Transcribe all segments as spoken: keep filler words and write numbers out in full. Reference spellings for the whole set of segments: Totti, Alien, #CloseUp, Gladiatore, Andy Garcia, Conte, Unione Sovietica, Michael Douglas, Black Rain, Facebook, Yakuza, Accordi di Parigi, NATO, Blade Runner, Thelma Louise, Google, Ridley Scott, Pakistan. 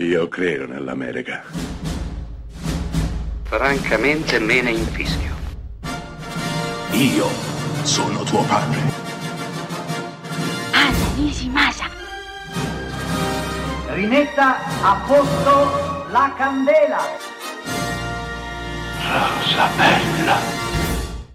Io credo nell'America. Francamente me ne infischio. Io sono tuo padre. Anna Nishimasa. Rimetta a posto la candela. Rosa bella.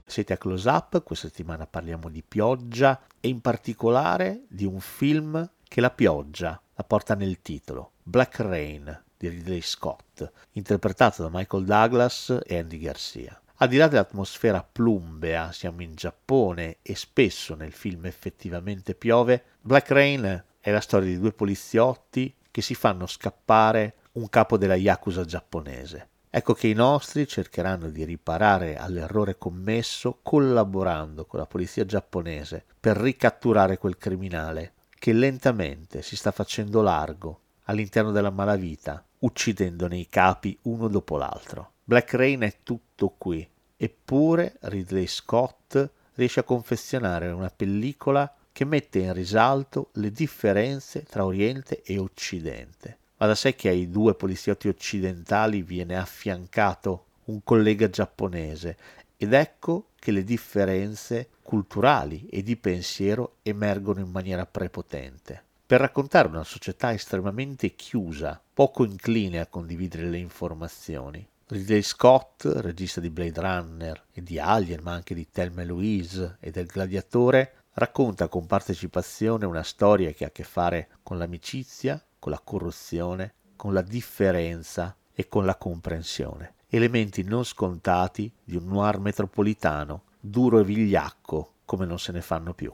Siete a Close Up, questa settimana parliamo di pioggia e in particolare di un film che la pioggia la porta nel titolo, Black Rain di Ridley Scott, interpretato da Michael Douglas e Andy Garcia. Al di là dell'atmosfera plumbea, siamo in Giappone e spesso nel film effettivamente piove. Black Rain è la storia di due poliziotti che si fanno scappare un capo della Yakuza giapponese. Ecco che i nostri cercheranno di riparare all'errore commesso collaborando con la polizia giapponese per ricatturare quel criminale che lentamente si sta facendo largo all'interno della malavita, uccidendone i capi uno dopo l'altro. Black Rain è tutto qui, eppure Ridley Scott riesce a confezionare una pellicola che mette in risalto le differenze tra Oriente e Occidente. Va da sé che ai due poliziotti occidentali viene affiancato un collega giapponese ed ecco che le differenze culturali e di pensiero emergono in maniera prepotente. Per raccontare una società estremamente chiusa, poco incline a condividere le informazioni, Ridley Scott, regista di Blade Runner e di Alien, ma anche di Thelma Louise e del Gladiatore, racconta con partecipazione una storia che ha a che fare con l'amicizia, con la corruzione, con la differenza e con la comprensione. Elementi non scontati di un noir metropolitano, duro e vigliacco come non se ne fanno più.